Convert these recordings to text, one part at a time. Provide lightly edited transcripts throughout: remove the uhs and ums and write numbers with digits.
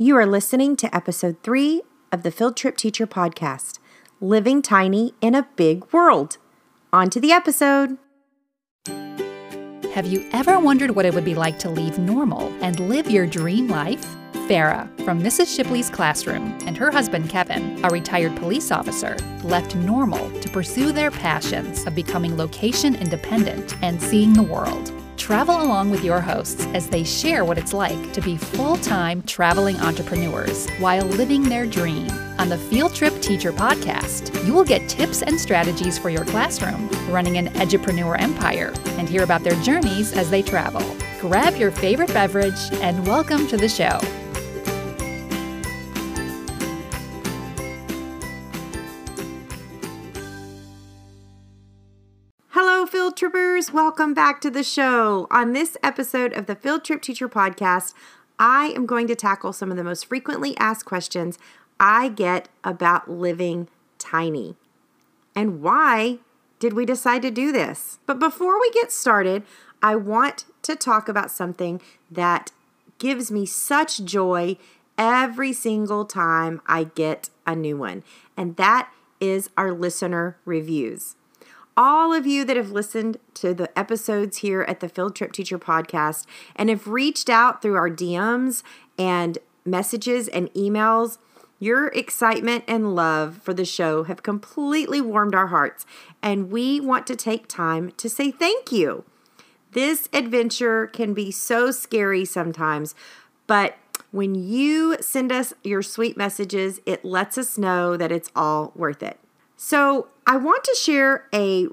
You are listening to episode 3 of the Field Trip Teacher Podcast, Living Tiny in a Big World. On to the episode. Have you ever wondered what it would be like to leave normal and live your dream life? Farah, from Mrs. Shipley's Classroom, and her husband Kevin, a retired police officer, left normal to pursue their passions of becoming location independent and seeing the world. Travel along with your hosts as they share what it's like to be full-time traveling entrepreneurs while living their dream. On the Field Trip Teacher Podcast, you will get tips and strategies for your classroom, running an edupreneur empire, and hear about their journeys as they travel. Grab your favorite beverage and welcome to the show. Trippers, welcome back to the show. On this episode of the Field Trip Teacher Podcast, I am going to tackle some of the most frequently asked questions I get about living tiny. And why did we decide to do this? But before we get started, I want to talk about something that gives me such joy every single time I get a new one, and that is our listener reviews. All of you that have listened to the episodes here at the Field Trip Teacher Podcast and have reached out through our DMs and messages and emails, your excitement and love for the show have completely warmed our hearts, and we want to take time to say thank you. This adventure can be so scary sometimes, but when you send us your sweet messages, it lets us know that it's all worth it. So I want to share a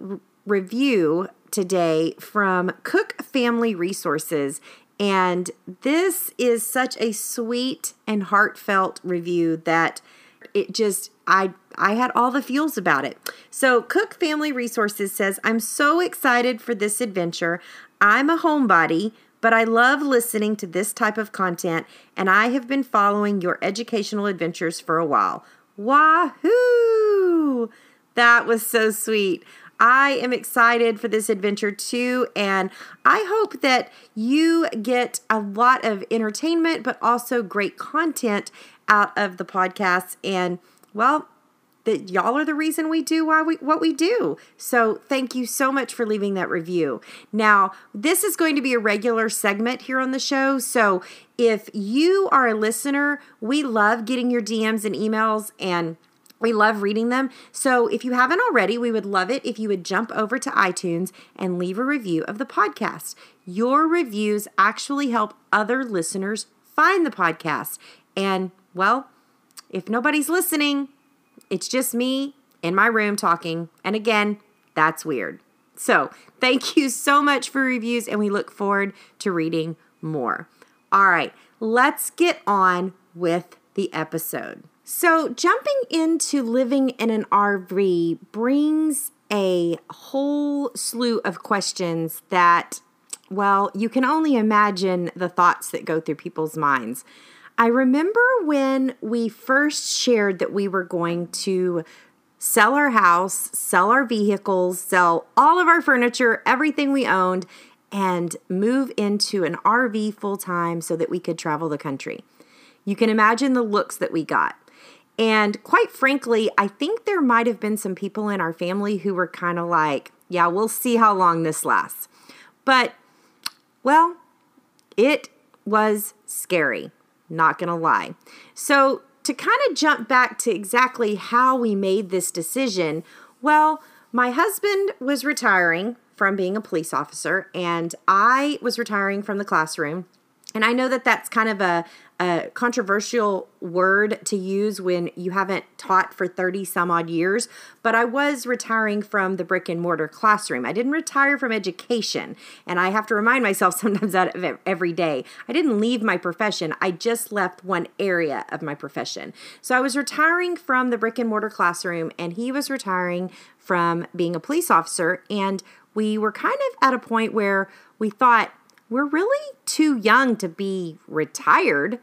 review today from Cook Family Resources, and this is such a sweet and heartfelt review that it just, I had all the feels about it. So Cook Family Resources says, I'm so excited for this adventure. I'm a homebody, but I love listening to this type of content, and I have been following your educational adventures for a while. Wahoo! That was so sweet. I am excited for this adventure too, and I hope that you get a lot of entertainment, but also great content out of the podcast, and well, that y'all are the reason we do what we do. So thank you so much for leaving that review. Now, this is going to be a regular segment here on the show. So if you are a listener, we love getting your DMs and emails, and we love reading them. So if you haven't already, we would love it if you would jump over to iTunes and leave a review of the podcast. Your reviews actually help other listeners find the podcast. And well, if nobody's listening, it's just me in my room talking. And again, that's weird. So thank you so much for reviews, and we look forward to reading more. All right, let's get on with the episode. So jumping into living in an RV brings a whole slew of questions that, well, you can only imagine the thoughts that go through people's minds. I remember when we first shared that we were going to sell our house, sell our vehicles, sell all of our furniture, everything we owned, and move into an RV full-time so that we could travel the country. You can imagine the looks that we got. And quite frankly, I think there might have been some people in our family who were kind of like, yeah, we'll see how long this lasts. But, well, it was scary. Not going to lie. So to kind of jump back to exactly how we made this decision, well, my husband was retiring from being a police officer, and I was retiring from the classroom. And I know that that's kind of a controversial word to use when you haven't taught for 30 some odd years, but I was retiring from the brick and mortar classroom. I didn't retire from education, and I have to remind myself sometimes that every day. I didn't leave my profession. I just left one area of my profession. So I was retiring from the brick and mortar classroom, and he was retiring from being a police officer, and we were kind of at a point where we thought, we're really too young to be retired.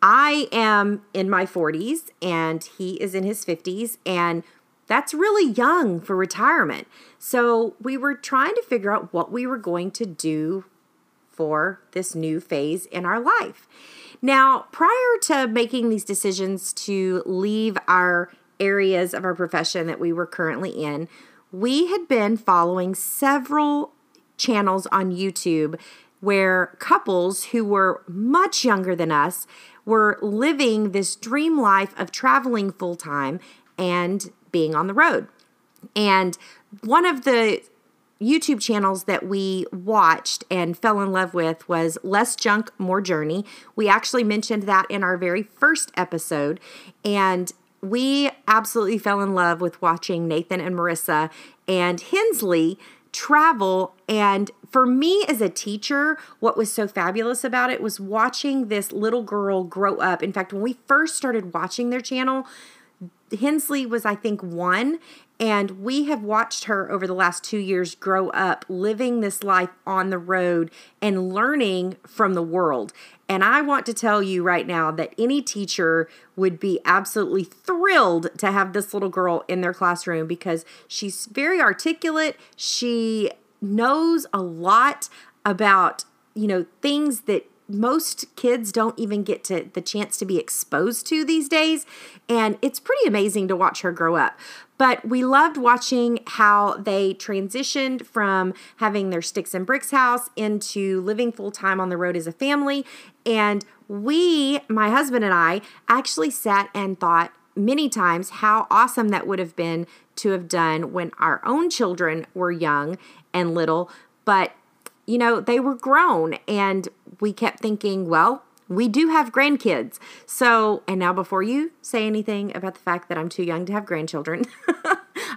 I am in my 40s and he is in his 50s, and that's really young for retirement. So we were trying to figure out what we were going to do for this new phase in our life. Now, prior to making these decisions to leave our areas of our profession that we were currently in, we had been following several channels on YouTube where couples who were much younger than us were living this dream life of traveling full-time and being on the road. And one of the YouTube channels that we watched and fell in love with was Less Junk, More Journey. We actually mentioned that in our very first episode, and we absolutely fell in love with watching Nathan and Marissa and Hensley travel. And for me as a teacher, what was so fabulous about it was watching this little girl grow up. In fact, when we first started watching their channel, Hensley was, I think, 1, and we have watched her over the last 2 years grow up, living this life on the road and learning from the world. And I want to tell you right now that any teacher would be absolutely thrilled to have this little girl in their classroom because she's very articulate. She knows a lot about, things that most kids don't even get to the chance to be exposed to these days, and it's pretty amazing to watch her grow up. But we loved watching how they transitioned from having their sticks and bricks house into living full-time on the road as a family, and we, my husband and I, actually sat and thought many times how awesome that would have been to have done when our own children were young and little, but they were grown, and we kept thinking, well, we do have grandkids. So, and now before you say anything about the fact that I'm too young to have grandchildren,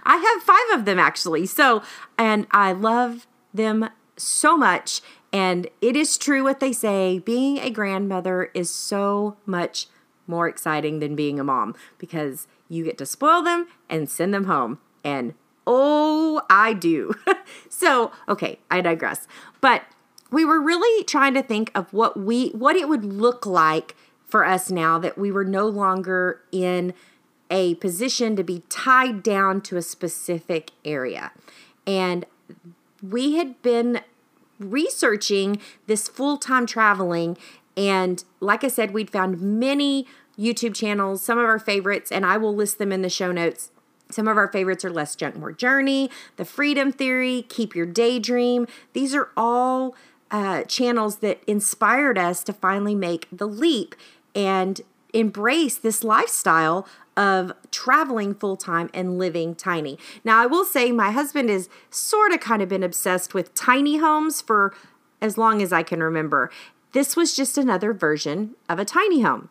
I have 5 of them actually. So, and I love them so much. And it is true what they say, being a grandmother is so much more exciting than being a mom because you get to spoil them and send them home. And oh, I do. So, okay, I digress. But we were really trying to think of what it would look like for us now that we were no longer in a position to be tied down to a specific area. And we had been researching this full-time traveling, and like I said, we'd found many YouTube channels, some of our favorites, and I will list them in the show notes. Some of our favorites are Less Junk, More Journey, The Freedom Theory, Keep Your Daydream. These are all channels that inspired us to finally make the leap and embrace this lifestyle of traveling full-time and living tiny. Now, I will say my husband has kind of been obsessed with tiny homes for as long as I can remember. This was just another version of a tiny home.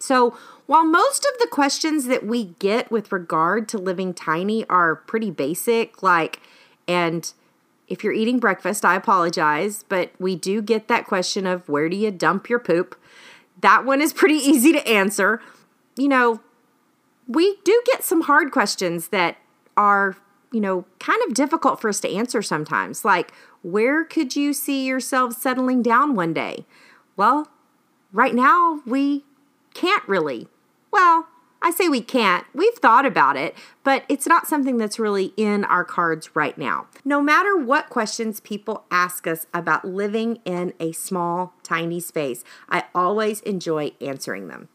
So while most of the questions that we get with regard to living tiny are pretty basic, like, and if you're eating breakfast, I apologize, but we do get that question of where do you dump your poop? That one is pretty easy to answer. We do get some hard questions that are, kind of difficult for us to answer sometimes, like where could you see yourself settling down one day? Well, right now we can't really. Well, I say we can't. We've thought about it, but it's not something that's really in our cards right now. No matter what questions people ask us about living in a small, tiny space, I always enjoy answering them.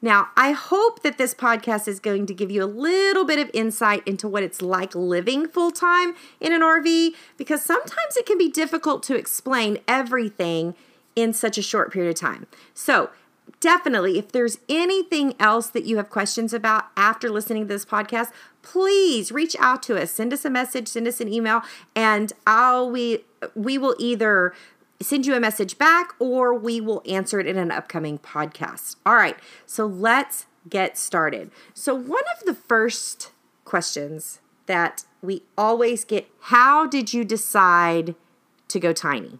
Now, I hope that this podcast is going to give you a little bit of insight into what it's like living full-time in an RV, because sometimes it can be difficult to explain everything in such a short period of time. So, definitely, if there's anything else that you have questions about after listening to this podcast, please reach out to us. Send us a message, send us an email, and we will either send you a message back or we will answer it in an upcoming podcast. All right, so let's get started. So one of the first questions that we always get, how did you decide to go tiny?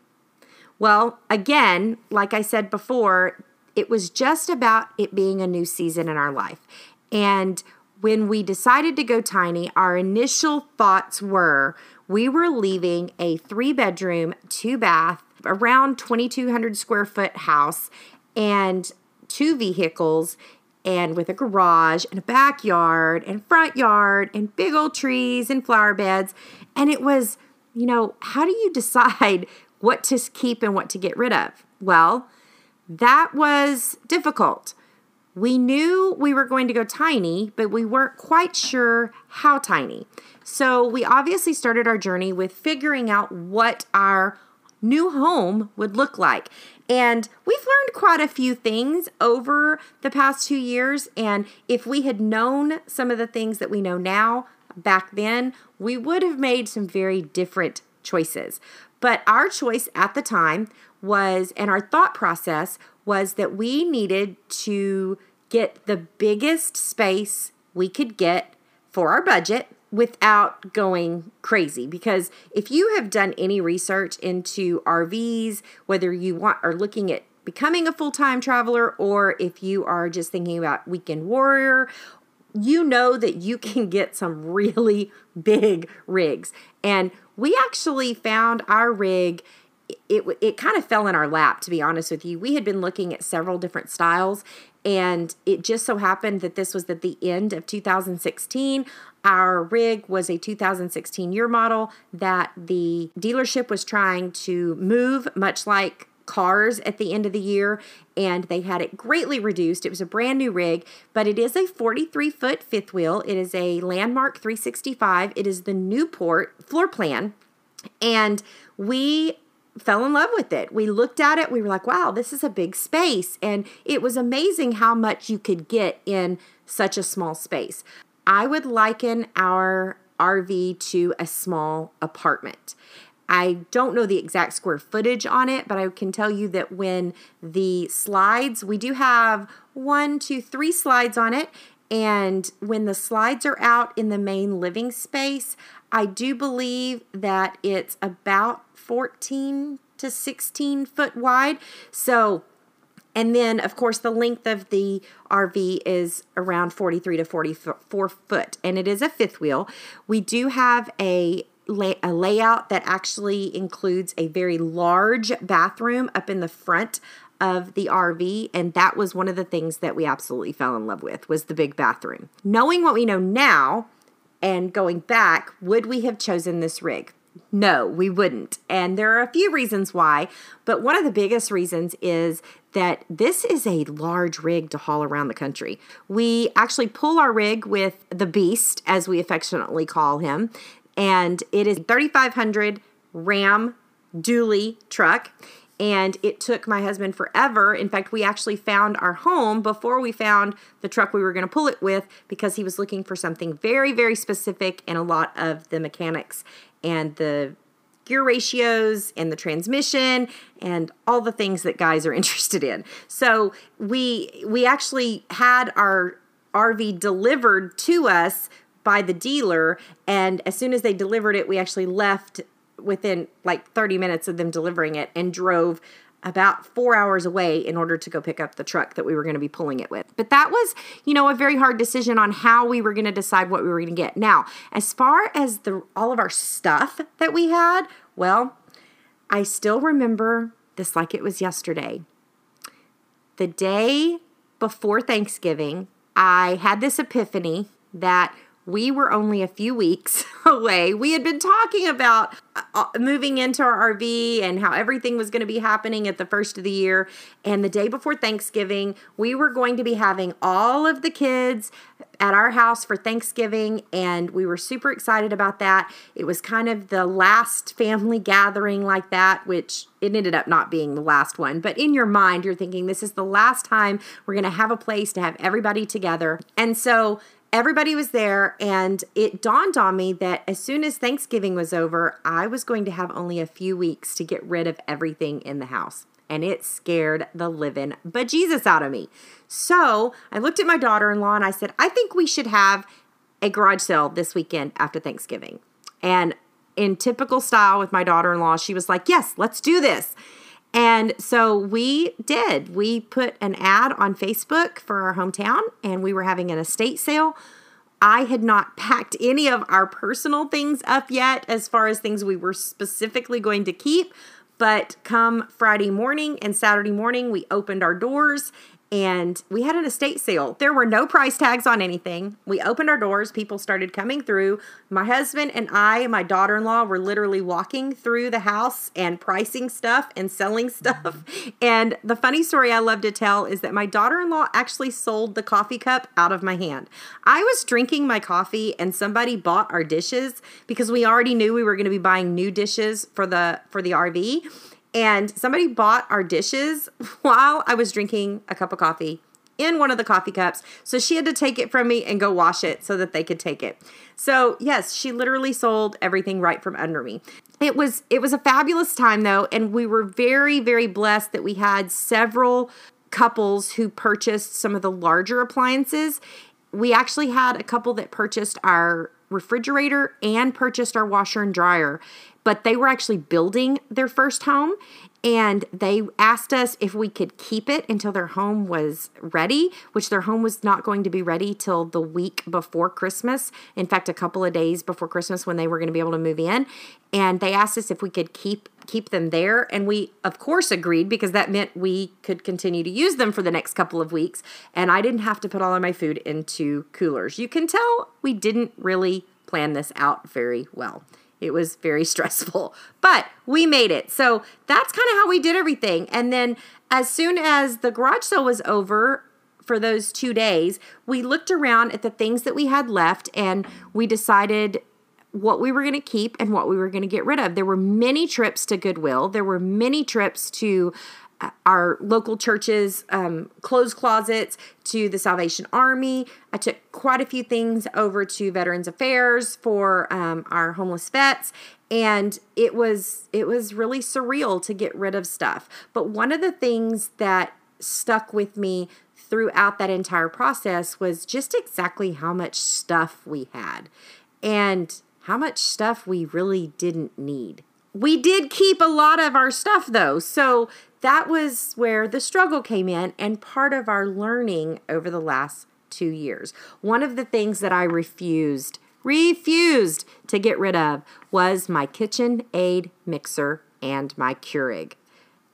Well, again, like I said before, it was just about it being a new season in our life. And when we decided to go tiny, our initial thoughts were we were leaving a 3-bedroom, 2-bath, around 2,200 square foot house and 2 vehicles and with a garage and a backyard and front yard and big old trees and flower beds. And it was, how do you decide what to keep and what to get rid of? Well, That was difficult. We knew we were going to go tiny, but we weren't quite sure how tiny. So we obviously started our journey with figuring out what our new home would look like. And we've learned quite a few things over the past 2 years. And if we had known some of the things that we know now back then, we would have made some very different choices. But our choice at the time was, and our thought process was, that we needed to get the biggest space we could get for our budget without going crazy. Because if you have done any research into RVs, whether you are looking at becoming a full-time traveler, or if you are just thinking about weekend warrior, you know that you can get some really big rigs. And we actually found our rig, it kind of fell in our lap, to be honest with you. We had been looking at several different styles, and it just so happened that this was at the end of 2016. Our rig was a 2016 year model that the dealership was trying to move, much like cars, at the end of the year, and they had it greatly reduced. It was a brand new rig, but it is a 43-foot fifth wheel. It is a Landmark 365. It is the Newport floor plan, and we fell in love with it. We looked at it. We were like, wow, this is a big space. And it was amazing how much you could get in such a small space. I would liken our RV to a small apartment. I don't know the exact square footage on it, but I can tell you that when the slides, we do have 1, 2, 3 slides on it. And when the slides are out in the main living space, I do believe that it's about 14 to 16 foot wide. So, and then of course the length of the RV is around 43 to 44 foot, and it is a fifth wheel. We do have a layout that actually includes a very large bathroom up in the front of the RV, and that was one of the things that we absolutely fell in love with, was the big bathroom. Knowing what we know now and going back, would we have chosen this rig? No, we wouldn't. And there are a few reasons why, but one of the biggest reasons is that this is a large rig to haul around the country. We actually pull our rig with the Beast, as we affectionately call him, and it is a 3,500 Ram Dooley truck. And it took my husband forever. In fact, we actually found our home before we found the truck we were going to pull it with, because he was looking for something very, very specific, and a lot of the mechanics and the gear ratios and the transmission and all the things that guys are interested in. So we actually had our RV delivered to us by the dealer, and as soon as they delivered it, we actually left within like 30 minutes of them delivering it and drove about 4 hours away in order to go pick up the truck that we were going to be pulling it with. But that was, you know, a very hard decision on how we were going to decide what we were going to get. Now, as far as all of our stuff that we had, well, I still remember this like it was yesterday. The day before Thanksgiving, I had this epiphany that we were only a few weeks away. We had been talking about moving into our RV and how everything was going to be happening at the first of the year. And the day before Thanksgiving, we were going to be having all of the kids at our house for Thanksgiving, and we were super excited about that. It was kind of the last family gathering like that, which it ended up not being the last one. But in your mind, you're thinking, this is the last time we're going to have a place to have everybody together. And so everybody was there, and it dawned on me that as soon as Thanksgiving was over, I was going to have only a few weeks to get rid of everything in the house, and it scared the living bejesus out of me. So I looked at my daughter-in-law, and I said, I think we should have a garage sale this weekend after Thanksgiving. And in typical style with my daughter-in-law, she was like, yes, let's do this. And so we did. We put an ad on Facebook for our hometown, and we were having an estate sale. I had not packed any of our personal things up yet as far as things we were specifically going to keep, but come Friday morning and Saturday morning, we opened our doors And we had an estate sale. There were no price tags on anything. We opened our doors. People started coming through. My husband and I and my daughter-in-law were literally walking through the house and pricing stuff and selling stuff. And the funny story I love to tell is that my daughter-in-law actually sold the coffee cup out of my hand. I was drinking my coffee and somebody bought our dishes because we already knew we were going to be buying new dishes for the RV. And somebody bought our dishes while I was drinking a cup of coffee in one of the coffee cups. So she had to take it from me and go wash it so that they could take it. So yes, she literally sold everything right from under me. It was a fabulous time though. And we were very, very blessed that we had several couples who purchased some of the larger appliances. We actually had a couple that purchased our refrigerator and purchased our washer and dryer. But they were actually building their first home, and they asked us if we could keep it until their home was ready, which their home was not going to be ready till the week before Christmas. In fact, a couple of days before Christmas when they were going to be able to move in. And they asked us if we could keep them there. And we, of course, agreed because that meant we could continue to use them for the next couple of weeks. And I didn't have to put all of my food into coolers. You can tell we didn't really plan this out very well. It was very stressful, but we made it. So that's kind of how we did everything. And then as soon as the garage sale was over for those 2 days, we looked around at the things that we had left and we decided what we were going to keep and what we were going to get rid of. There were many trips to Goodwill. There were many trips to our local churches, clothes closets, to the Salvation Army. I took quite a few things over to Veterans Affairs for our homeless vets, and it was really surreal to get rid of stuff. But one of the things that stuck with me throughout that entire process was just exactly how much stuff we had and how much stuff we really didn't need. We did keep a lot of our stuff though, so that was where the struggle came in and part of our learning over the last 2 years. One of the things that I refused to get rid of was my KitchenAid mixer and my Keurig.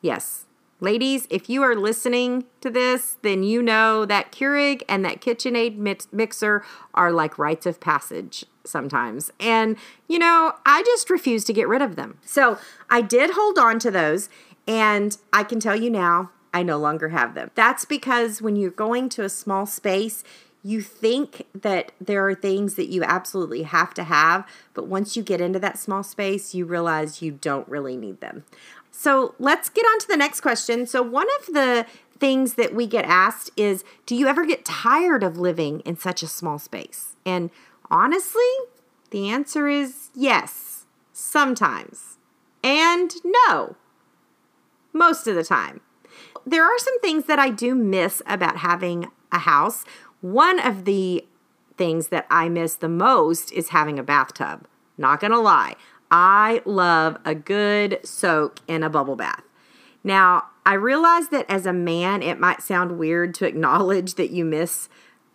Yes, ladies, if you are listening to this, then you know that Keurig and that KitchenAid mixer are like rites of passage sometimes. And, you know, I just refused to get rid of them. So I did hold on to those. And I can tell you now, I no longer have them. That's because when you're going to a small space, you think that there are things that you absolutely have to have. But once you get into that small space, you realize you don't really need them. So let's get on to the next question. So one of the things that we get asked is, do you ever get tired of living in such a small space? And honestly, the answer is yes, sometimes, and no. Most of the time. There are some things that I do miss about having a house. One of the things that I miss the most is having a bathtub. Not gonna lie. I love a good soak in a bubble bath. Now, I realize that as a man, it might sound weird to acknowledge that you miss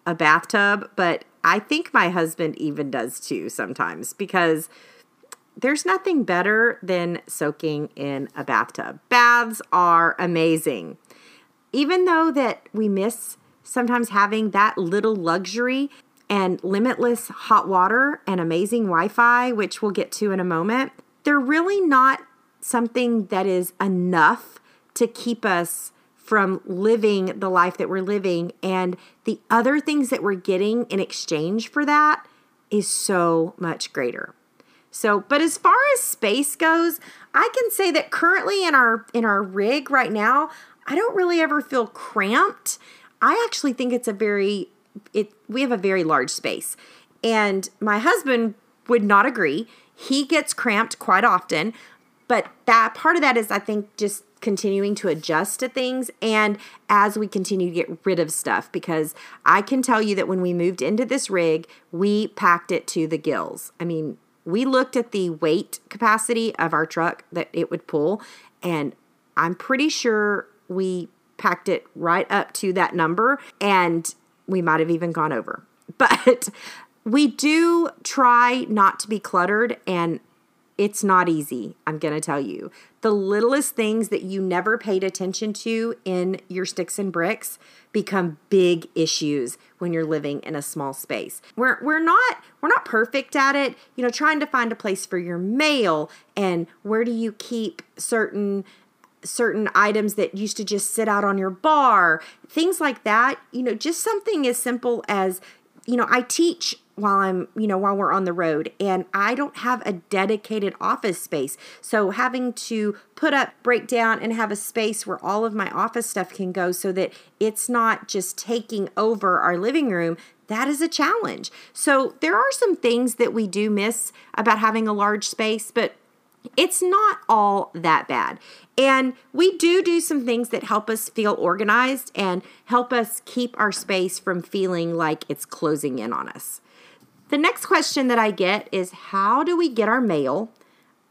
a bathtub, but I think my husband even does too sometimes because there's nothing better than soaking in a bathtub. Baths are amazing. Even though that we miss sometimes having that little luxury and limitless hot water and amazing Wi-Fi, which we'll get to in a moment, they're really not something that is enough to keep us from living the life that we're living. And the other things that we're getting in exchange for that is so much greater. So, but as far as space goes, I can say that currently in our rig right now, I don't really ever feel cramped. I actually think we have a very large space. And my husband would not agree. He gets cramped quite often, but that part of that is I think just continuing to adjust to things and as we continue to get rid of stuff, because I can tell you that when we moved into this rig, we packed it to the gills. I mean, we looked at the weight capacity of our truck that it would pull, and I'm pretty sure we packed it right up to that number, and we might have even gone over. But we do try not to be cluttered, and It's not easy, I'm going to tell you. The littlest things that you never paid attention to in your sticks and bricks become big issues when you're living in a small space. We're not perfect at it. You know, trying to find a place for your mail and where do you keep certain items that used to just sit out on your bar, things like that. You know, just something as simple as, you know, I teach while we're on the road, and I don't have a dedicated office space. So having to put up, break down, and have a space where all of my office stuff can go so that it's not just taking over our living room, that is a challenge. So there are some things that we do miss about having a large space, but it's not all that bad. And we do some things that help us feel organized and help us keep our space from feeling like it's closing in on us. The next question that I get is, how do we get our mail,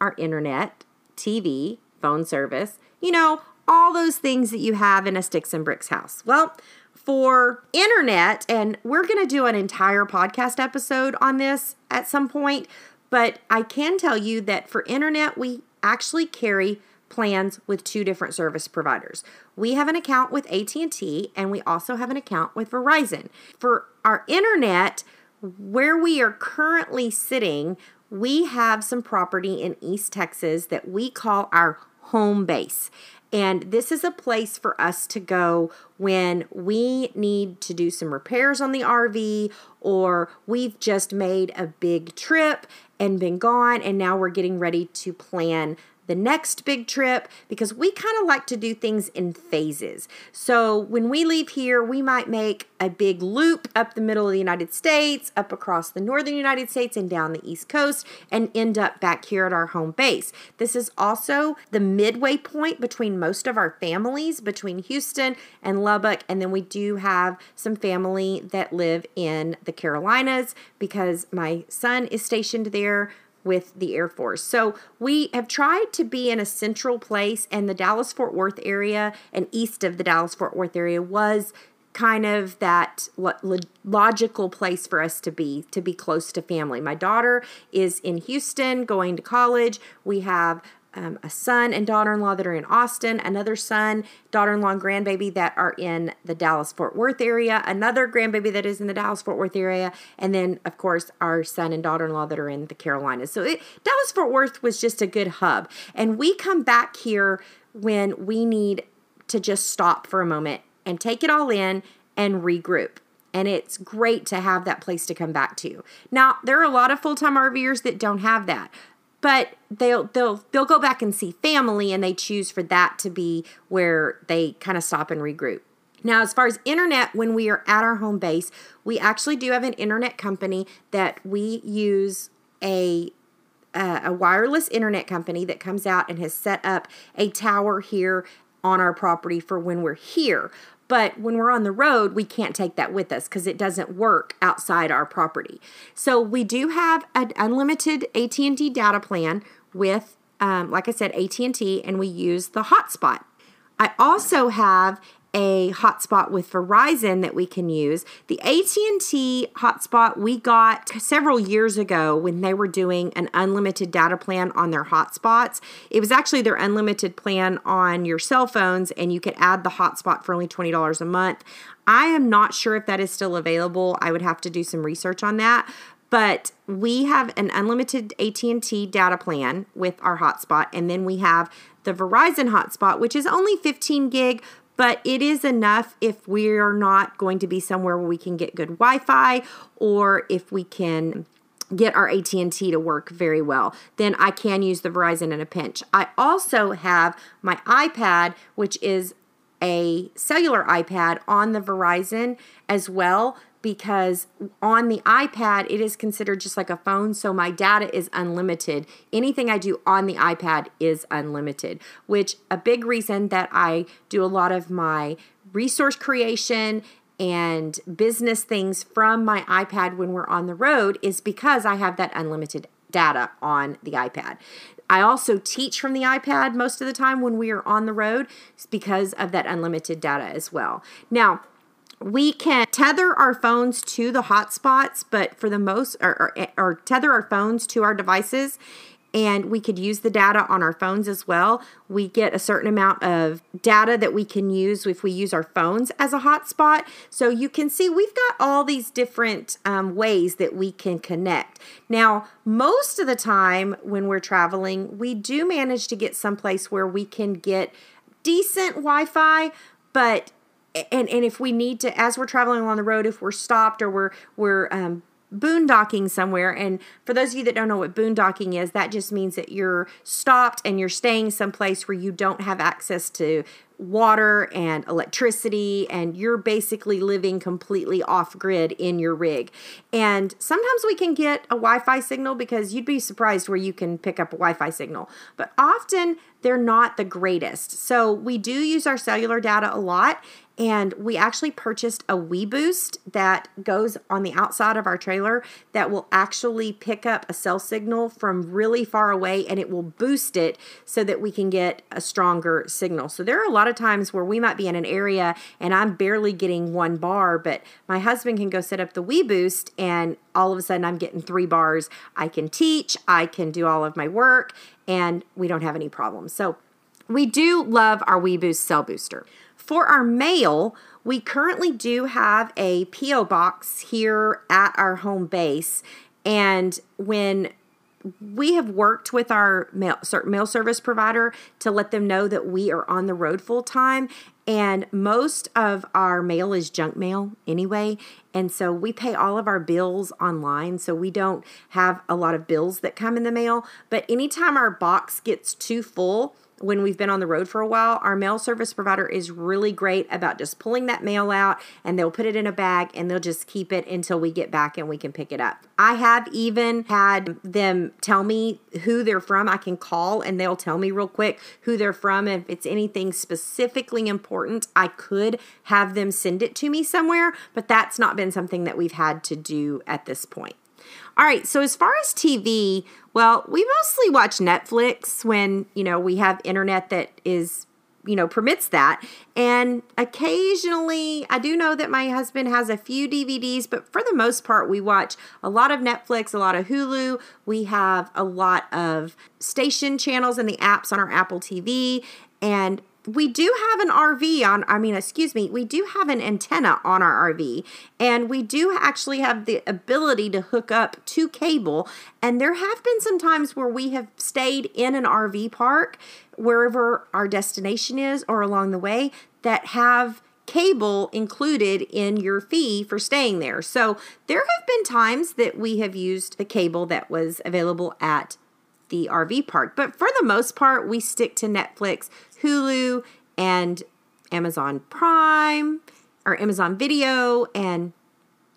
our internet, TV, phone service, you know, all those things that you have in a sticks and bricks house? Well, for internet, and we're going to do an entire podcast episode on this at some point, but I can tell you that for internet, we actually carry plans with two different service providers. We have an account with AT&T, and we also have an account with Verizon. For our internet, where we are currently sitting, we have some property in East Texas that we call our home base. And this is a place for us to go when we need to do some repairs on the RV, or we've just made a big trip and been gone, and now we're getting ready to plan the next big trip, because we kind of like to do things in phases. So when we leave here, we might make a big loop up the middle of the United States, up across the northern United States and down the East Coast, and end up back here at our home base. This is also the midway point between most of our families, between Houston and Lubbock. And then we do have some family that live in the Carolinas because my son is stationed there with the Air Force. So we have tried to be in a central place, and the Dallas-Fort Worth area and east of the Dallas-Fort Worth area was kind of that logical place for us to be close to family. My daughter is in Houston going to college. We have a son and daughter-in-law that are in Austin, another son, daughter-in-law, and grandbaby that are in the Dallas-Fort Worth area, another grandbaby that is in the Dallas-Fort Worth area, and then, of course, our son and daughter-in-law that are in the Carolinas. So Dallas-Fort Worth was just a good hub. And we come back here when we need to just stop for a moment and take it all in and regroup. And it's great to have that place to come back to. Now, there are a lot of full-time RVers that don't have that. But they'll go back and see family, and they choose for that to be where they kind of stop and regroup. Now, as far as internet, when we are at our home base, we actually do have an internet company that we use, a wireless internet company that comes out and has set up a tower here on our property for when we're here. But when we're on the road, we can't take that with us because it doesn't work outside our property. So we do have an unlimited AT&T data plan with, like I said, AT&T, and we use the hotspot. I also have a hotspot with Verizon that we can use. The AT&T hotspot we got several years ago when they were doing an unlimited data plan on their hotspots. It was actually their unlimited plan on your cell phones, and you could add the hotspot for only $20 a month. I am not sure if that is still available. I would have to do some research on that. But we have an unlimited AT&T data plan with our hotspot, and then we have the Verizon hotspot, which is only 15 gig, but it is enough if we're not going to be somewhere where we can get good Wi-Fi, or if we can get our AT&T to work very well, then I can use the Verizon in a pinch. I also have my iPad, which is a cellular iPad, on the Verizon as well, because on the iPad, it is considered just like a phone, so my data is unlimited. Anything I do on the iPad is unlimited, which a big reason that I do a lot of my resource creation and business things from my iPad when we're on the road is because I have that unlimited data on the iPad. I also teach from the iPad most of the time when we are on the road because of that unlimited data as well. Now, we can tether our phones to the hotspots, but for the most, or tether our phones to our devices. and we could use the data on our phones as well. We get a certain amount of data that we can use if we use our phones as a hotspot. So you can see we've got all these different ways that we can connect. Now, most of the time when we're traveling, we do manage to get someplace where we can get decent Wi-Fi, but and if we need to, as we're traveling along the road, if we're stopped or we're boondocking somewhere. And for those of you that don't know what boondocking is, that just means that you're stopped and you're staying someplace where you don't have access to water and electricity, and you're basically living completely off-grid in your rig. And sometimes we can get a Wi-Fi signal, because you'd be surprised where you can pick up a Wi-Fi signal, but often they're not the greatest. So we do use our cellular data a lot, and we actually purchased a WeBoost that goes on the outside of our trailer that will actually pick up a cell signal from really far away, and it will boost it so that we can get a stronger signal. So there are a lot of times where we might be in an area and I'm barely getting one bar, but my husband can go set up the WeBoost and all of a sudden I'm getting 3 bars. I can teach, I can do all of my work, and we don't have any problems. So we do love our WeBoost cell booster. For our mail, we currently do have a P.O. box here at our home base, and when we have worked with our mail service provider to let them know that we are on the road full time, and most of our mail is junk mail anyway, and so we pay all of our bills online, so we don't have a lot of bills that come in the mail. But anytime our box gets too full, when we've been on the road for a while, our mail service provider is really great about just pulling that mail out, and they'll put it in a bag and they'll just keep it until we get back and we can pick it up. I have even had them tell me who they're from. I can call and they'll tell me real quick who they're from. If it's anything specifically important, I could have them send it to me somewhere, but that's not been something that we've had to do at this point. All right, so as far as TV, well, we mostly watch Netflix when, we have internet that is, permits that. And occasionally, I do know that my husband has a few DVDs, but for the most part, we watch a lot of Netflix, a lot of Hulu. We have a lot of station channels and the apps on our Apple TV. And we do have an RV on, we do have an antenna on our RV, and we do actually have the ability to hook up to cable. And there have been some times where we have stayed in an RV park, wherever our destination is or along the way, that have cable included in your fee for staying there. So there have been times that we have used the cable that was available at the RV park. But for the most part, we stick to Netflix, Hulu, and Amazon Prime, or Amazon Video, and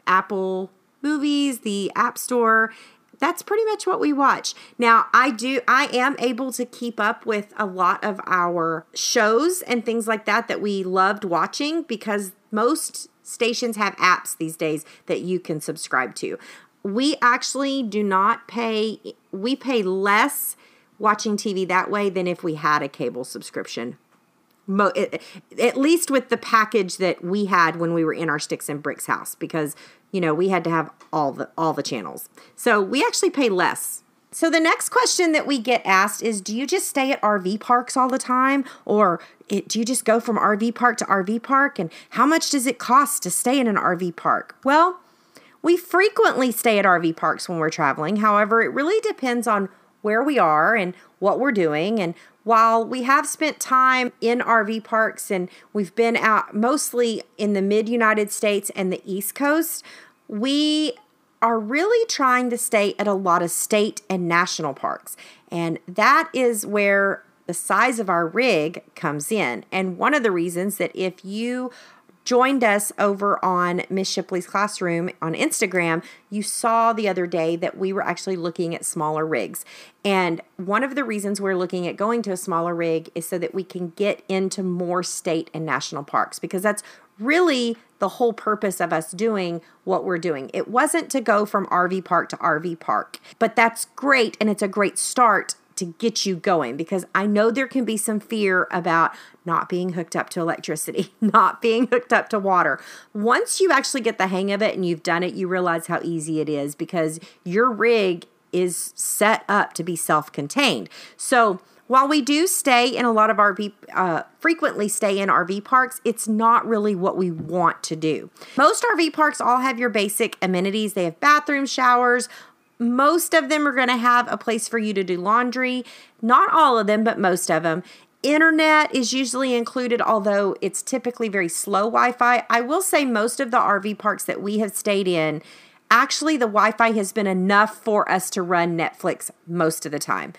Apple Movies, the App Store. That's pretty much what we watch. Now, I am able to keep up with a lot of our shows and things like that we loved watching, because most stations have apps these days that you can subscribe to. We actually do not pay, we pay less watching TV that way than if we had a cable subscription, at least with the package that we had when we were in our Sticks and Bricks house, because, we had to have all the channels. So we actually pay less. So the next question that we get asked is, do you just stay at RV parks all the time? Or do you just go from RV park to RV park? And how much does it cost to stay in an RV park? Well, we frequently stay at RV parks when we're traveling. However, it really depends on where we are and what we're doing. And while we have spent time in RV parks, and we've been out mostly in the mid-United States and the East Coast, we are really trying to stay at a lot of state and national parks. And that is where the size of our rig comes in. And one of the reasons that if you joined us over on Mrs. Shipley's Classroom on Instagram, you saw the other day that we were actually looking at smaller rigs. And one of the reasons we're looking at going to a smaller rig is so that we can get into more state and national parks, because that's really the whole purpose of us doing what we're doing. It wasn't to go from RV park to RV park, but that's great, and it's a great start to get you going, because I know there can be some fear about not being hooked up to electricity, not being hooked up to water. Once you actually get the hang of it and you've done it, you realize how easy it is, because your rig is set up to be self-contained. So while we do stay in a lot of RV, frequently stay in RV parks, it's not really what we want to do. Most RV parks all have your basic amenities. They have bathrooms, showers. Most of them are going to have a place for you to do laundry. Not all of them, but most of them. Internet is usually included, although it's typically very slow Wi-Fi. I will say most of the RV parks that we have stayed in, actually the Wi-Fi has been enough for us to run Netflix most of the time.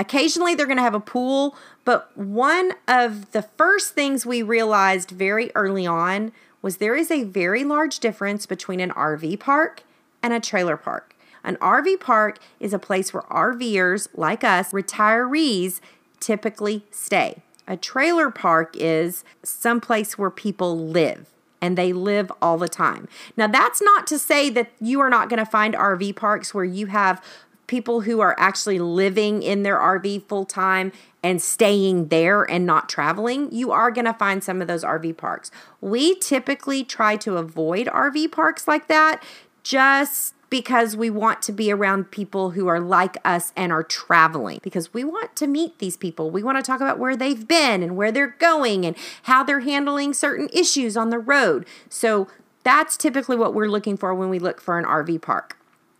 Occasionally, they're going to have a pool, but one of the first things we realized very early on was there is a very large difference between an RV park and a trailer park. An RV park is a place where RVers, like us, retirees, typically stay. A trailer park is someplace where people live, and they live all the time. Now, that's not to say that you are not going to find RV parks where you have people who are actually living in their RV full-time and staying there and not traveling. You are going to find some of those RV parks. We typically try to avoid RV parks like that just because we want to be around people who are like us and are traveling, because we want to meet these people. We want to talk about where they've been and where they're going and how they're handling certain issues on the road. So that's typically what we're looking for when we look for an RV park.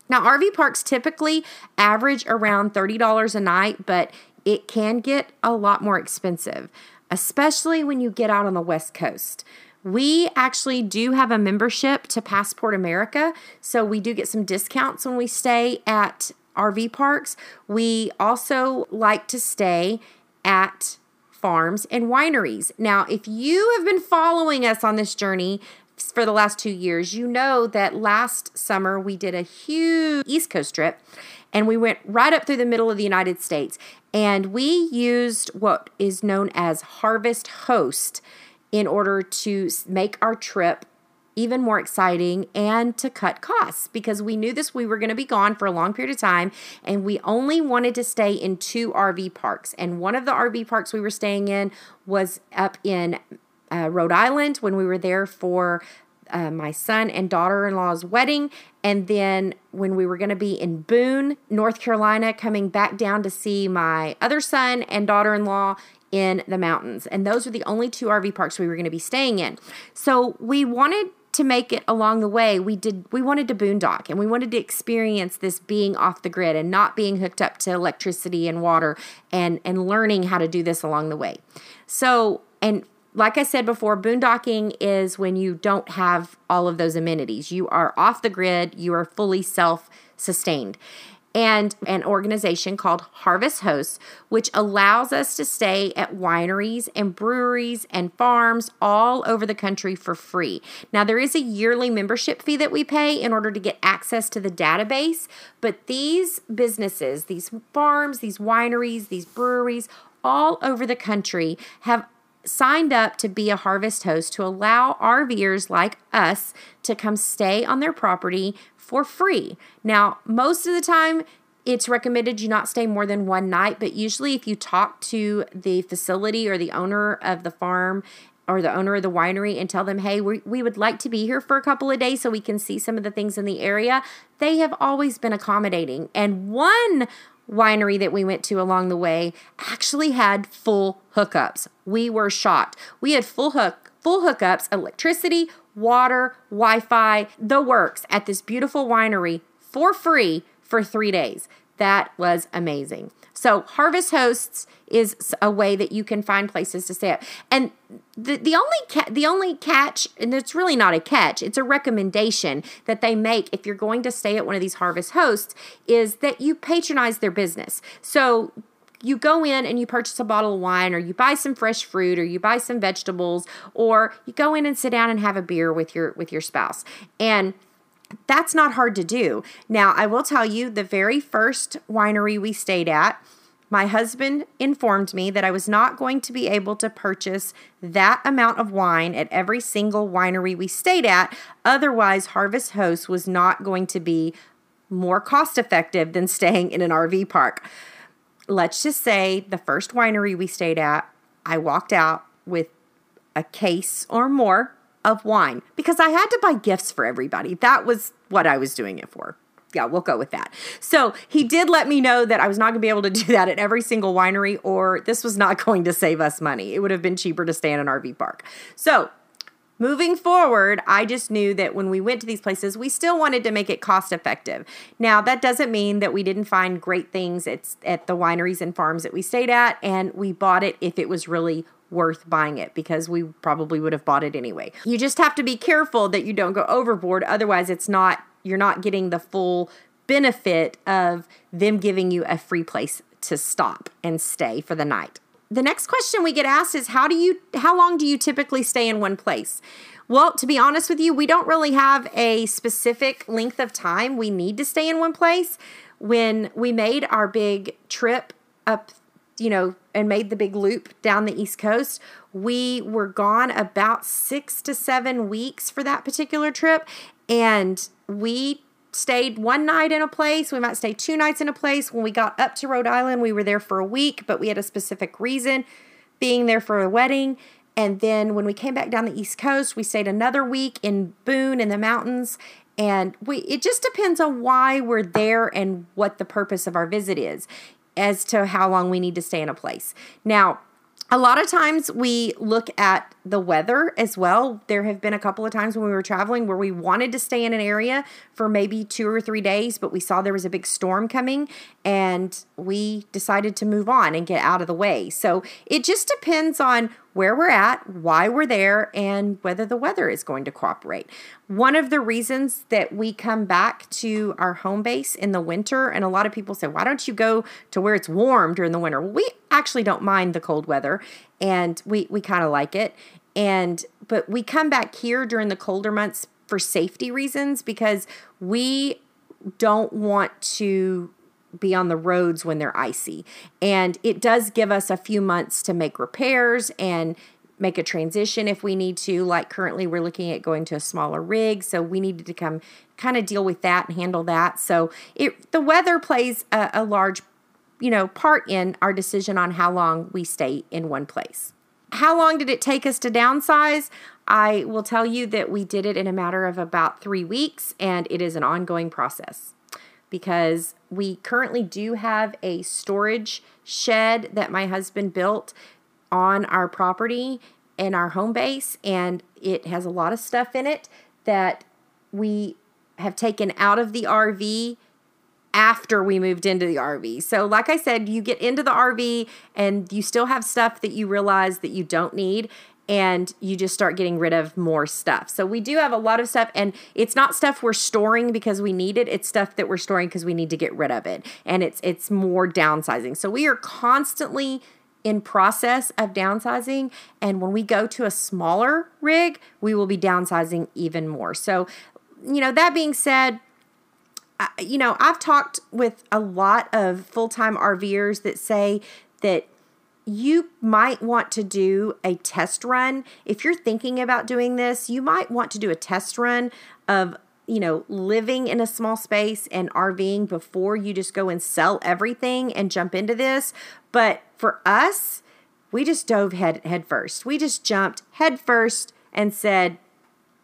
Now, RV parks typically average around $30 a night, but it can get a lot more expensive, especially when you get out on the West Coast. We actually do have a membership to Passport America, so we do get some discounts when we stay at RV parks. We also like to stay at farms and wineries. Now, if you have been following us on this journey for the last 2 years, you know that last summer we did a huge East Coast trip and we went right up through the middle of the United States, and we used what is known as Harvest Host in order to make our trip even more exciting and to cut costs, because we knew this, we were going to be gone for a long period of time, and we only wanted to stay in two RV parks. And one of the RV parks we were staying in was up in Rhode Island when we were there for my son and daughter-in-law's wedding, and then when we were going to be in Boone, North Carolina, coming back down to see my other son and daughter-in-law in the mountains. And those were the only two RV parks we were going to be staying in. So we wanted to make it along the way. We wanted to boondock, and we wanted to experience this being off the grid and not being hooked up to electricity and water, and learning how to do this along the way. So, and like I said before, boondocking is when you don't have all of those amenities. You are off the grid. You are fully self-sustained. And an organization called Harvest Host, which allows us to stay at wineries and breweries and farms all over the country for free. Now, there is a yearly membership fee that we pay in order to get access to the database, but these businesses, these farms, these wineries, these breweries all over the country have signed up to be a Harvest Host to allow RVers like us to come stay on their property for free. Now, most of the time, it's recommended you not stay more than one night, but usually if you talk to the facility or the owner of the farm or the owner of the winery and tell them, hey, we would like to be here for a couple of days so we can see some of the things in the area, they have always been accommodating. And one winery that we went to along the way actually had full hookups. We were shocked. We had full hookups, electricity, water, Wi-Fi, the works at this beautiful winery for free for 3 days. That was amazing. So Harvest Hosts is a way that you can find places to stay up. And the only catch, and it's really not a catch, it's a recommendation that they make if you're going to stay at one of these Harvest Hosts, is that you patronize their business. So you go in and you purchase a bottle of wine, or you buy some fresh fruit, or you buy some vegetables, or you go in and sit down and have a beer with your spouse. And that's not hard to do. Now, I will tell you, the very first winery we stayed at, my husband informed me that I was not going to be able to purchase that amount of wine at every single winery we stayed at. Otherwise, Harvest Host was not going to be more cost effective than staying in an RV park. Let's just say the first winery we stayed at, I walked out with a case or more of wine because I had to buy gifts for everybody. That was what I was doing it for. yeah, we'll go with that. So he did let me know that I was not going to be able to do that at every single winery, or this was not going to save us money. It would have been cheaper to stay in an RV park. So moving forward, I just knew that when we went to these places, we still wanted to make it cost effective. Now, that doesn't mean that we didn't find great things at the wineries and farms that we stayed at, and we bought it if it was really worth buying it, because we probably would have bought it anyway. You just have to be careful that you don't go overboard. Otherwise, you're not getting the full benefit of them giving you a free place to stop and stay for the night. The next question we get asked is, how long do you typically stay in one place? Well, to be honest with you, we don't really have a specific length of time we need to stay in one place. When we made our big trip up, and made the big loop down the East Coast, we were gone about 6 to 7 weeks for that particular trip. And we stayed one night in a place. We might stay 2 nights in a place. When we got up to Rhode Island, we were there for a week, but we had a specific reason, being there for a wedding. And then when we came back down the East Coast, we stayed another week in Boone in the mountains. And it just depends on why we're there and what the purpose of our visit is as to how long we need to stay in a place. Now, a lot of times we look at the weather as well. There have been a couple of times when we were traveling where we wanted to stay in an area for maybe 2 or 3 days, but we saw there was a big storm coming and we decided to move on and get out of the way. So it just depends on where we're at, why we're there, and whether the weather is going to cooperate. One of the reasons that we come back to our home base in the winter, and a lot of people say, why don't you go to where it's warm during the winter? Well, we actually don't mind the cold weather, and we kind of like it. But we come back here during the colder months for safety reasons, because we don't want to be on the roads when they're icy. And it does give us a few months to make repairs and make a transition if we need to. Like currently we're looking at going to a smaller rig, so we needed to come kind of deal with that and handle that. So the weather plays a large, part in our decision on how long we stay in one place. How long did it take us to downsize? I will tell you that we did it in a matter of about 3 weeks, and it is an ongoing process, because we currently do have a storage shed that my husband built on our property in our home base, and it has a lot of stuff in it that we have taken out of the RV after we moved into the RV. So like I said, you get into the RV and you still have stuff that you realize that you don't need, and you just start getting rid of more stuff. So we do have a lot of stuff, and it's not stuff we're storing because we need it. It's stuff that we're storing because we need to get rid of it, and it's more downsizing. So we are constantly in process of downsizing, and when we go to a smaller rig, we will be downsizing even more. So, that being said, I've talked with a lot of full-time RVers that say that you might want to do a test run. If you're thinking about doing this, you might want to do a test run of, living in a small space and RVing before you just go and sell everything and jump into this. But for us, we just dove head first. We just jumped head first and said,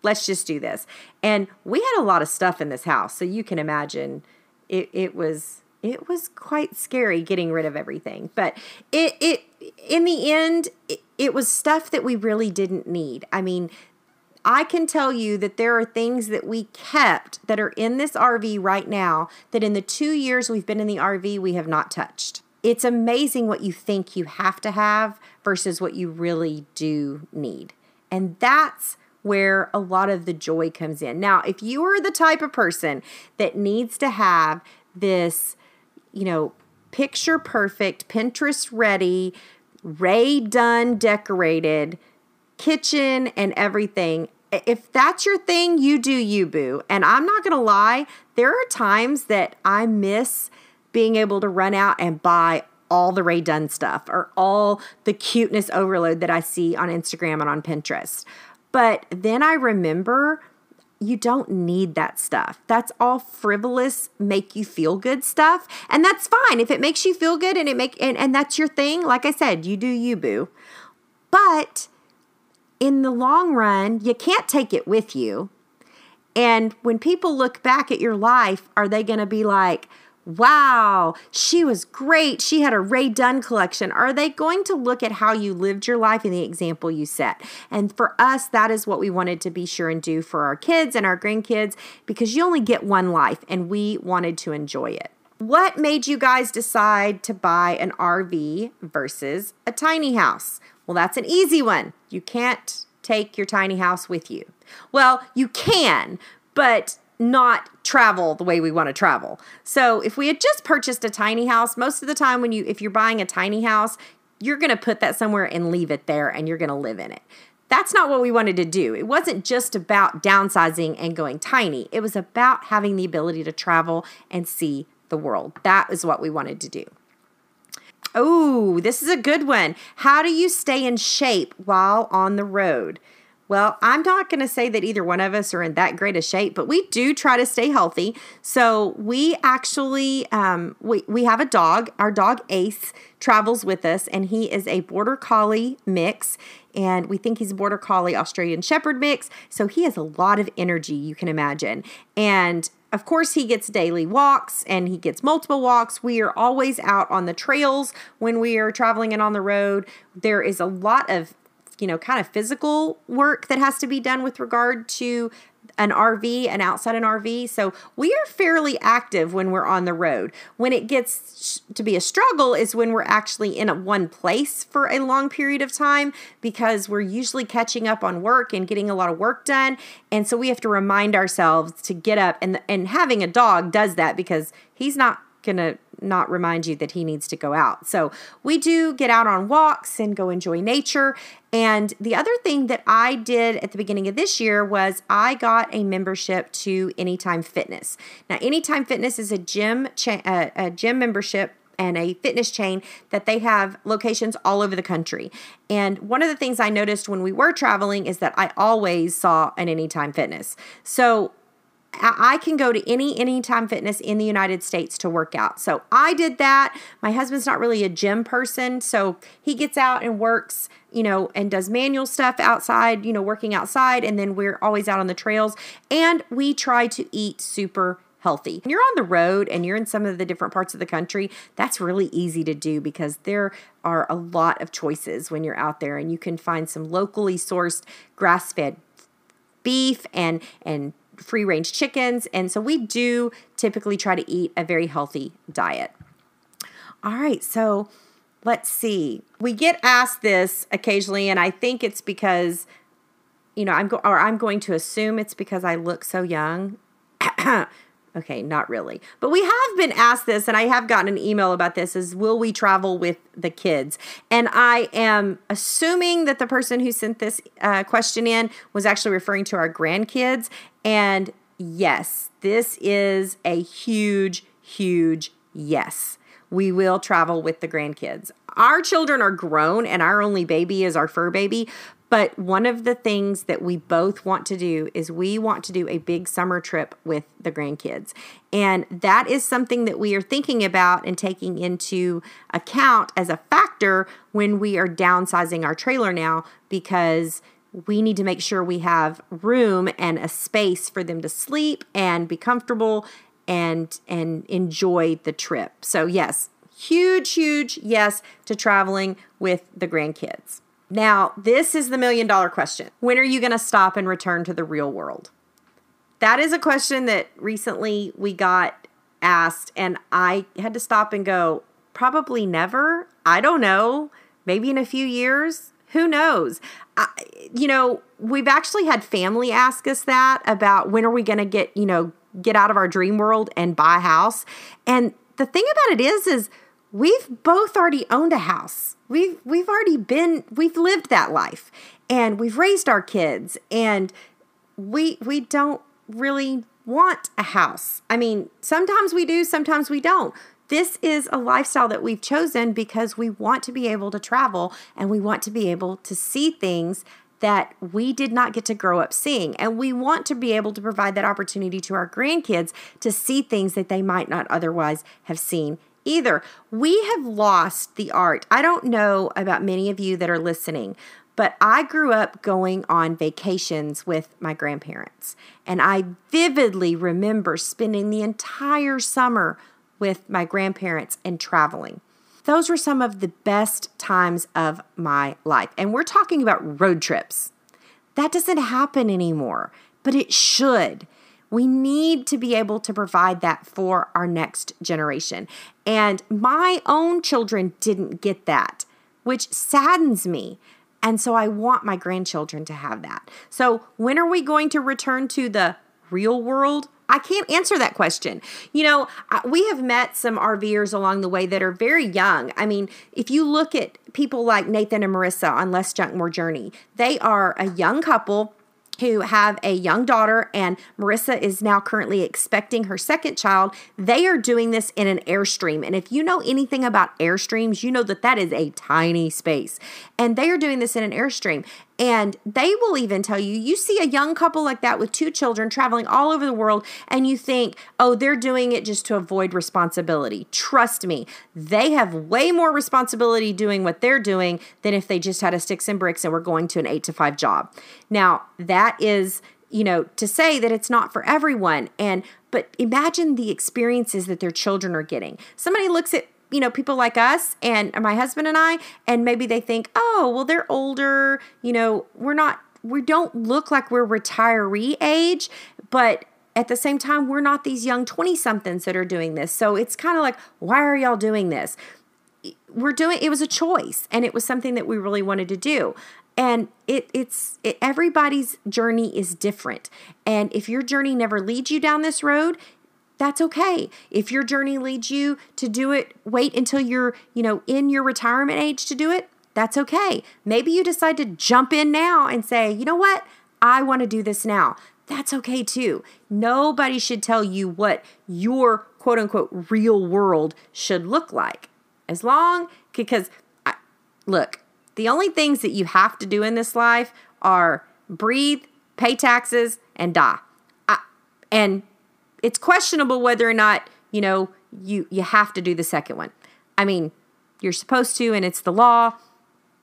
let's just do this. And we had a lot of stuff in this house, so you can imagine it was quite scary getting rid of everything. But in the end, it was stuff that we really didn't need. I mean, I can tell you that there are things that we kept that are in this RV right now that in the 2 years we've been in the RV, we have not touched. It's amazing what you think you have to have versus what you really do need. And that's where a lot of the joy comes in. Now, if you are the type of person that needs to have this, picture perfect, Pinterest ready, Ray Dunn decorated kitchen and everything, if that's your thing, you do you, boo. And I'm not going to lie, there are times that I miss being able to run out and buy all the Ray Dunn stuff or all the cuteness overload that I see on Instagram and on Pinterest. But then I remember you don't need that stuff. That's all frivolous, make you feel good stuff. And that's fine. If it makes you feel good and and that's your thing, like I said, you do you, boo. But in the long run, you can't take it with you. And when people look back at your life, are they going to be like, wow, she was great. She had a Ray Dunn collection. Are they going to look at how you lived your life and the example you set? And for us, that is what we wanted to be sure and do for our kids and our grandkids, because you only get one life and we wanted to enjoy it. What made you guys decide to buy an RV versus a tiny house? Well, that's an easy one. You can't take your tiny house with you. Well, you can, but not travel the way we want to travel. So if we had just purchased a tiny house, most of the time when if you're buying a tiny house, you're going to put that somewhere and leave it there and you're going to live in it. That's not what we wanted to do. It wasn't just about downsizing and going tiny. It was about having the ability to travel and see the world. That is what we wanted to do. Oh, this is a good one. How do you stay in shape while on the road? Well, I'm not going to say that either one of us are in that great a shape, but we do try to stay healthy. So we actually, we have a dog. Our dog Ace travels with us, and he is a Border Collie mix, and we think he's a Border Collie Australian Shepherd mix. So he has a lot of energy, you can imagine. And of course, he gets daily walks and he gets multiple walks. We are always out on the trails when we are traveling and on the road. There is a lot of, kind of physical work that has to be done with regard to an RV and outside an RV. So we are fairly active when we're on the road. When it gets to be a struggle is when we're actually in one place for a long period of time, because we're usually catching up on work and getting a lot of work done. And so we have to remind ourselves to get up, and having a dog does that, because he's not going to not remind you that he needs to go out. So we do get out on walks and go enjoy nature. And the other thing that I did at the beginning of this year was I got a membership to Anytime Fitness. Now, Anytime Fitness is a gym membership and a fitness chain that they have locations all over the country. And one of the things I noticed when we were traveling is that I always saw an Anytime Fitness. So I can go to Anytime Fitness in the United States to work out. So I did that. My husband's not really a gym person, so he gets out and works, and does manual stuff outside, working outside, and then we're always out on the trails, and we try to eat super healthy. When you're on the road and you're in some of the different parts of the country, that's really easy to do because there are a lot of choices when you're out there, and you can find some locally sourced grass-fed beef and free-range chickens, and so we do typically try to eat a very healthy diet. All right, so let's see. We get asked this occasionally, and I think it's because, I'm going to assume it's because I look so young. Okay, not really. But we have been asked this, and I have gotten an email about this, is will we travel with the kids? And I am assuming that the person who sent this question in was actually referring to our grandkids. And yes, this is a huge, huge yes. We will travel with the grandkids. Our children are grown, and our only baby is our fur baby. But one of the things that we both want to do is we want to do a big summer trip with the grandkids. And that is something that we are thinking about and taking into account as a factor when we are downsizing our trailer now, because we need to make sure we have room and a space for them to sleep and be comfortable and enjoy the trip. So yes, huge, huge yes to traveling with the grandkids. Now, this is the million-dollar question. When are you going to stop and return to the real world? That is a question that recently we got asked, and I had to stop and go, probably never. I don't know. Maybe in a few years. Who knows? We've actually had family ask us that about when are we going to get out of our dream world and buy a house. And the thing about it is we've both already owned a house. We've lived that life, and we've raised our kids, and we don't really want a house. I mean, sometimes we do, sometimes we don't. This is a lifestyle that we've chosen because we want to be able to travel, and we want to be able to see things that we did not get to grow up seeing. And we want to be able to provide that opportunity to our grandkids to see things that they might not otherwise have seen either. We have lost the art. I don't know about many of you that are listening, But I grew up going on vacations with my grandparents, and I vividly remember spending the entire summer with my grandparents and traveling. Those were some of the best times of my life. And we're talking about road trips. That doesn't happen anymore, but it should. We need to be able to provide that for our next generation. And my own children didn't get that, which saddens me. And so I want my grandchildren to have that. So when are we going to return to the real world? I can't answer that question. You know, we have met some RVers along the way that are very young. I mean, if you look at people like Nathan and Marissa on Less Junk, More Journey, they are a young couple who have a young daughter, and Marissa is now currently expecting her second child. They are doing this in an Airstream. And if you know anything about Airstreams, you know that that is a tiny space. And they are doing this in an Airstream. And they will even tell you, you see a young couple like that with two children traveling all over the world, and you think, oh, they're doing it just to avoid responsibility. Trust me, they have way more responsibility doing what they're doing than if they just had a sticks and bricks and were going to an 8-to-5 job. Now, that is, you know, to say that it's not for everyone. But imagine the experiences that their children are getting. Somebody looks at, you know, people like us and my husband and I, and maybe they think, oh, well, they're older. You know, we don't look like we're retiree age, but at the same time, we're not these young 20-somethings that are doing this. So it's kind of like, why are y'all doing this? It was a choice, and it was something that we really wanted to do. And everybody's journey is different. And if your journey never leads you down this road, that's okay. If your journey leads you to do it, wait until you're, you know, in your retirement age to do it, that's okay. Maybe you decide to jump in now and say, you know what, I want to do this now. That's okay too. Nobody should tell you what your quote unquote real world should look like. Look, the only things that you have to do in this life are breathe, pay taxes, and die. It's questionable whether or not, you know, you have to do the second one. I mean, you're supposed to, and it's the law,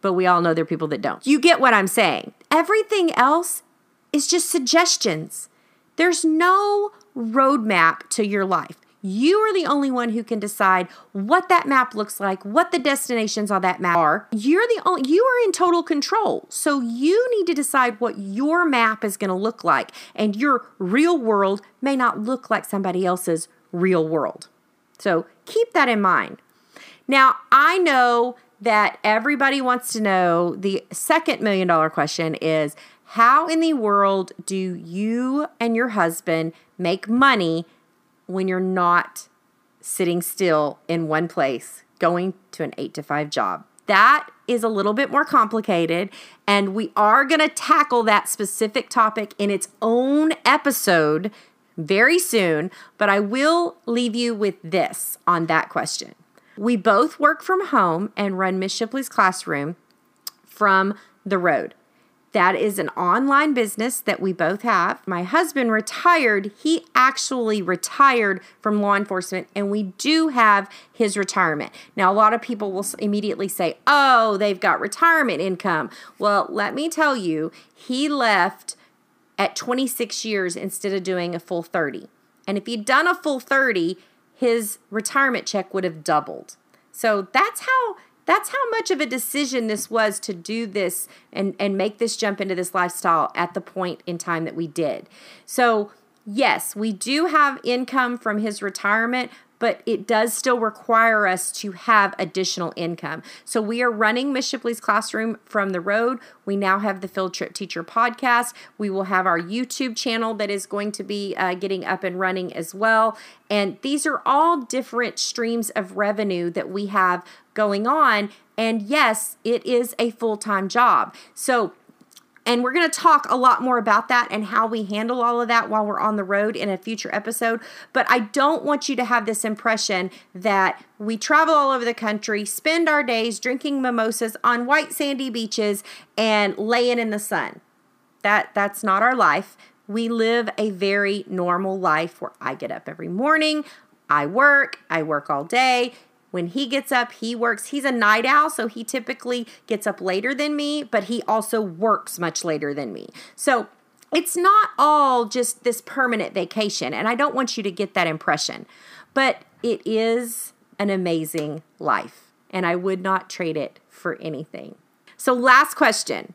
but we all know there are people that don't. You get what I'm saying. Everything else is just suggestions. There's no roadmap to your life. You are the only one who can decide what that map looks like, what the destinations on that map are. You are in total control. So you need to decide what your map is going to look like, and your real world may not look like somebody else's real world. So keep that in mind. Now, I know that everybody wants to know the second $1 million question is, how in the world do you and your husband make money when you're not sitting still in one place, going to an 8-to-5 job? That is a little bit more complicated, and we are going to tackle that specific topic in its own episode very soon, but I will leave you with this on that question. We both work from home and run Ms. Shipley's Classroom from the road. That is an online business that we both have. My husband retired. He actually retired from law enforcement, and we do have his retirement. Now, a lot of people will immediately say, oh, they've got retirement income. Well, let me tell you, he left at 26 years instead of doing a full 30. And if he'd done a full 30, his retirement check would have doubled. So that's how much of a decision this was to do this and make this jump into this lifestyle at the point in time that we did. So yes, we do have income from his retirement, but it does still require us to have additional income. So we are running Ms. Shipley's Classroom from the road. We now have the Field Trip Teacher Podcast. We will have our YouTube channel that is going to be getting up and running as well. And these are all different streams of revenue that we have going on. And yes, it is a full-time job. And we're going to talk a lot more about that and how we handle all of that while we're on the road in a future episode. But I don't want you to have this impression that we travel all over the country, spend our days drinking mimosas on white sandy beaches, and laying in the sun. That's not our life. We live a very normal life where I get up every morning, I work all day. When he gets up, he works. He's a night owl, so he typically gets up later than me, but he also works much later than me. So it's not all just this permanent vacation, and I don't want you to get that impression, but it is an amazing life, and I would not trade it for anything. So last question.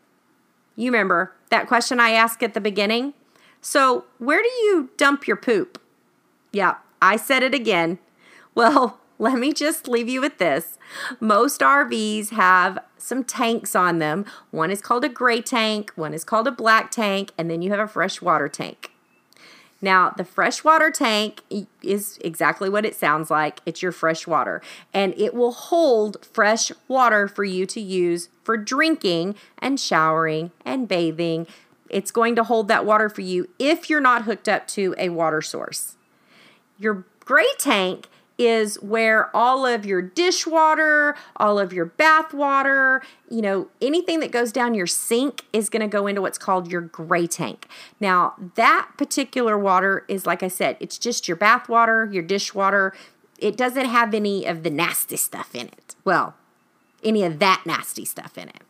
You remember that question I asked at the beginning? So where do you dump your poop? Yeah, I said it again. Well, let me just leave you with this. Most RVs have some tanks on them. One is called a gray tank, one is called a black tank, and then you have a freshwater tank. Now, the freshwater tank is exactly what it sounds like. It's your fresh water, and it will hold fresh water for you to use for drinking and showering and bathing. It's going to hold that water for you if you're not hooked up to a water source. Your gray tank is where all of your dishwater, all of your bath water, you know, anything that goes down your sink is going to go into what's called your gray tank. Now, that particular water is, like I said, it's just your bath water, your dishwater. It doesn't have any of the nasty stuff in it. Well, any of that nasty stuff in it.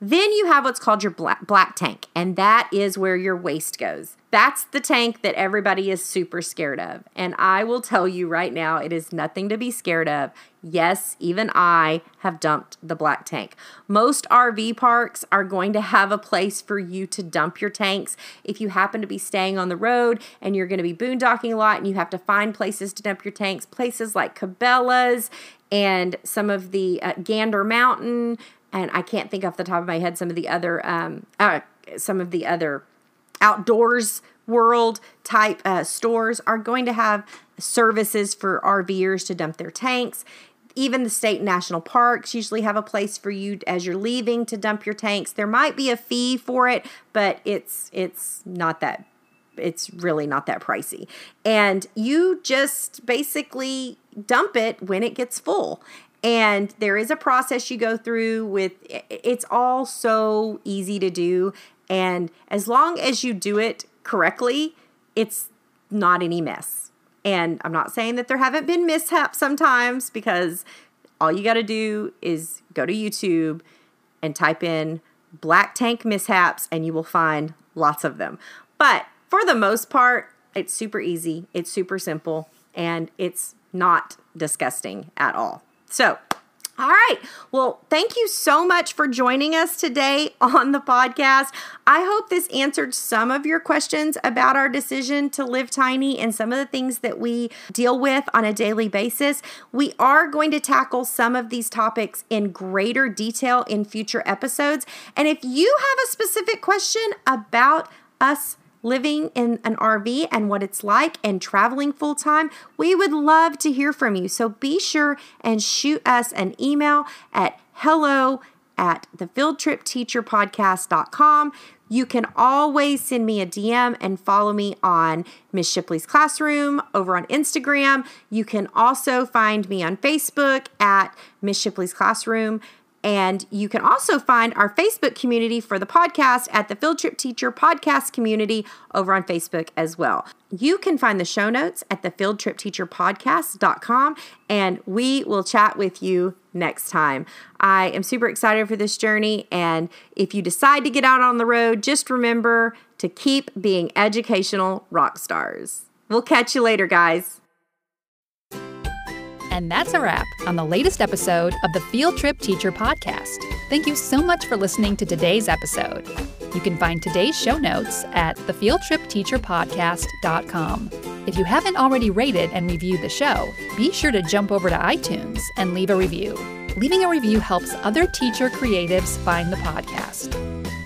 Then you have what's called your black tank, and that is where your waste goes. That's the tank that everybody is super scared of, and I will tell you right now, it is nothing to be scared of. Yes, even I have dumped the black tank. Most RV parks are going to have a place for you to dump your tanks. If you happen to be staying on the road and you're going to be boondocking a lot and you have to find places to dump your tanks, places like Cabela's and some of the Gander Mountain, and I can't think off the top of my head some of the other outdoors world type stores are going to have services for RVers to dump their tanks. Even the state and national parks usually have a place for you as you're leaving to dump your tanks. There might be a fee for it, but it's really not that pricey. And you just basically dump it when it gets full. And there is a process you go through with, it's all so easy to do. And as long as you do it correctly, it's not any mess. And I'm not saying that there haven't been mishaps sometimes, because all you got to do is go to YouTube and type in black tank mishaps and you will find lots of them. But for the most part, it's super easy, it's super simple, and it's not disgusting at all. So, all right. Well, thank you so much for joining us today on the podcast. I hope this answered some of your questions about our decision to live tiny and some of the things that we deal with on a daily basis. We are going to tackle some of these topics in greater detail in future episodes. And if you have a specific question about us living in an RV and what it's like and traveling full time, we would love to hear from you. So be sure and shoot us an email at hello@thefieldtripteacherpodcast.com. You can always send me a DM and follow me on Ms. Shipley's Classroom over on Instagram. You can also find me on Facebook at Ms. Shipley's Classroom. And you can also find our Facebook community for the podcast at the Field Trip Teacher Podcast community over on Facebook as well. You can find the show notes at thefieldtripteacherpodcast.com, and we will chat with you next time. I am super excited for this journey, and if you decide to get out on the road, just remember to keep being educational rock stars. We'll catch you later, guys. And that's a wrap on the latest episode of the Field Trip Teacher Podcast. Thank you so much for listening to today's episode. You can find today's show notes at thefieldtripteacherpodcast.com. If you haven't already rated and reviewed the show, be sure to jump over to iTunes and leave a review. Leaving a review helps other teacher creatives find the podcast.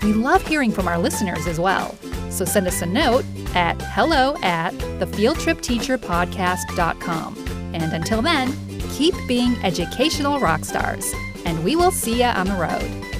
We love hearing from our listeners as well, so send us a note at hello@thefieldtripteacherpodcast.com. And until then, keep being educational rock stars, and we will see ya on the road.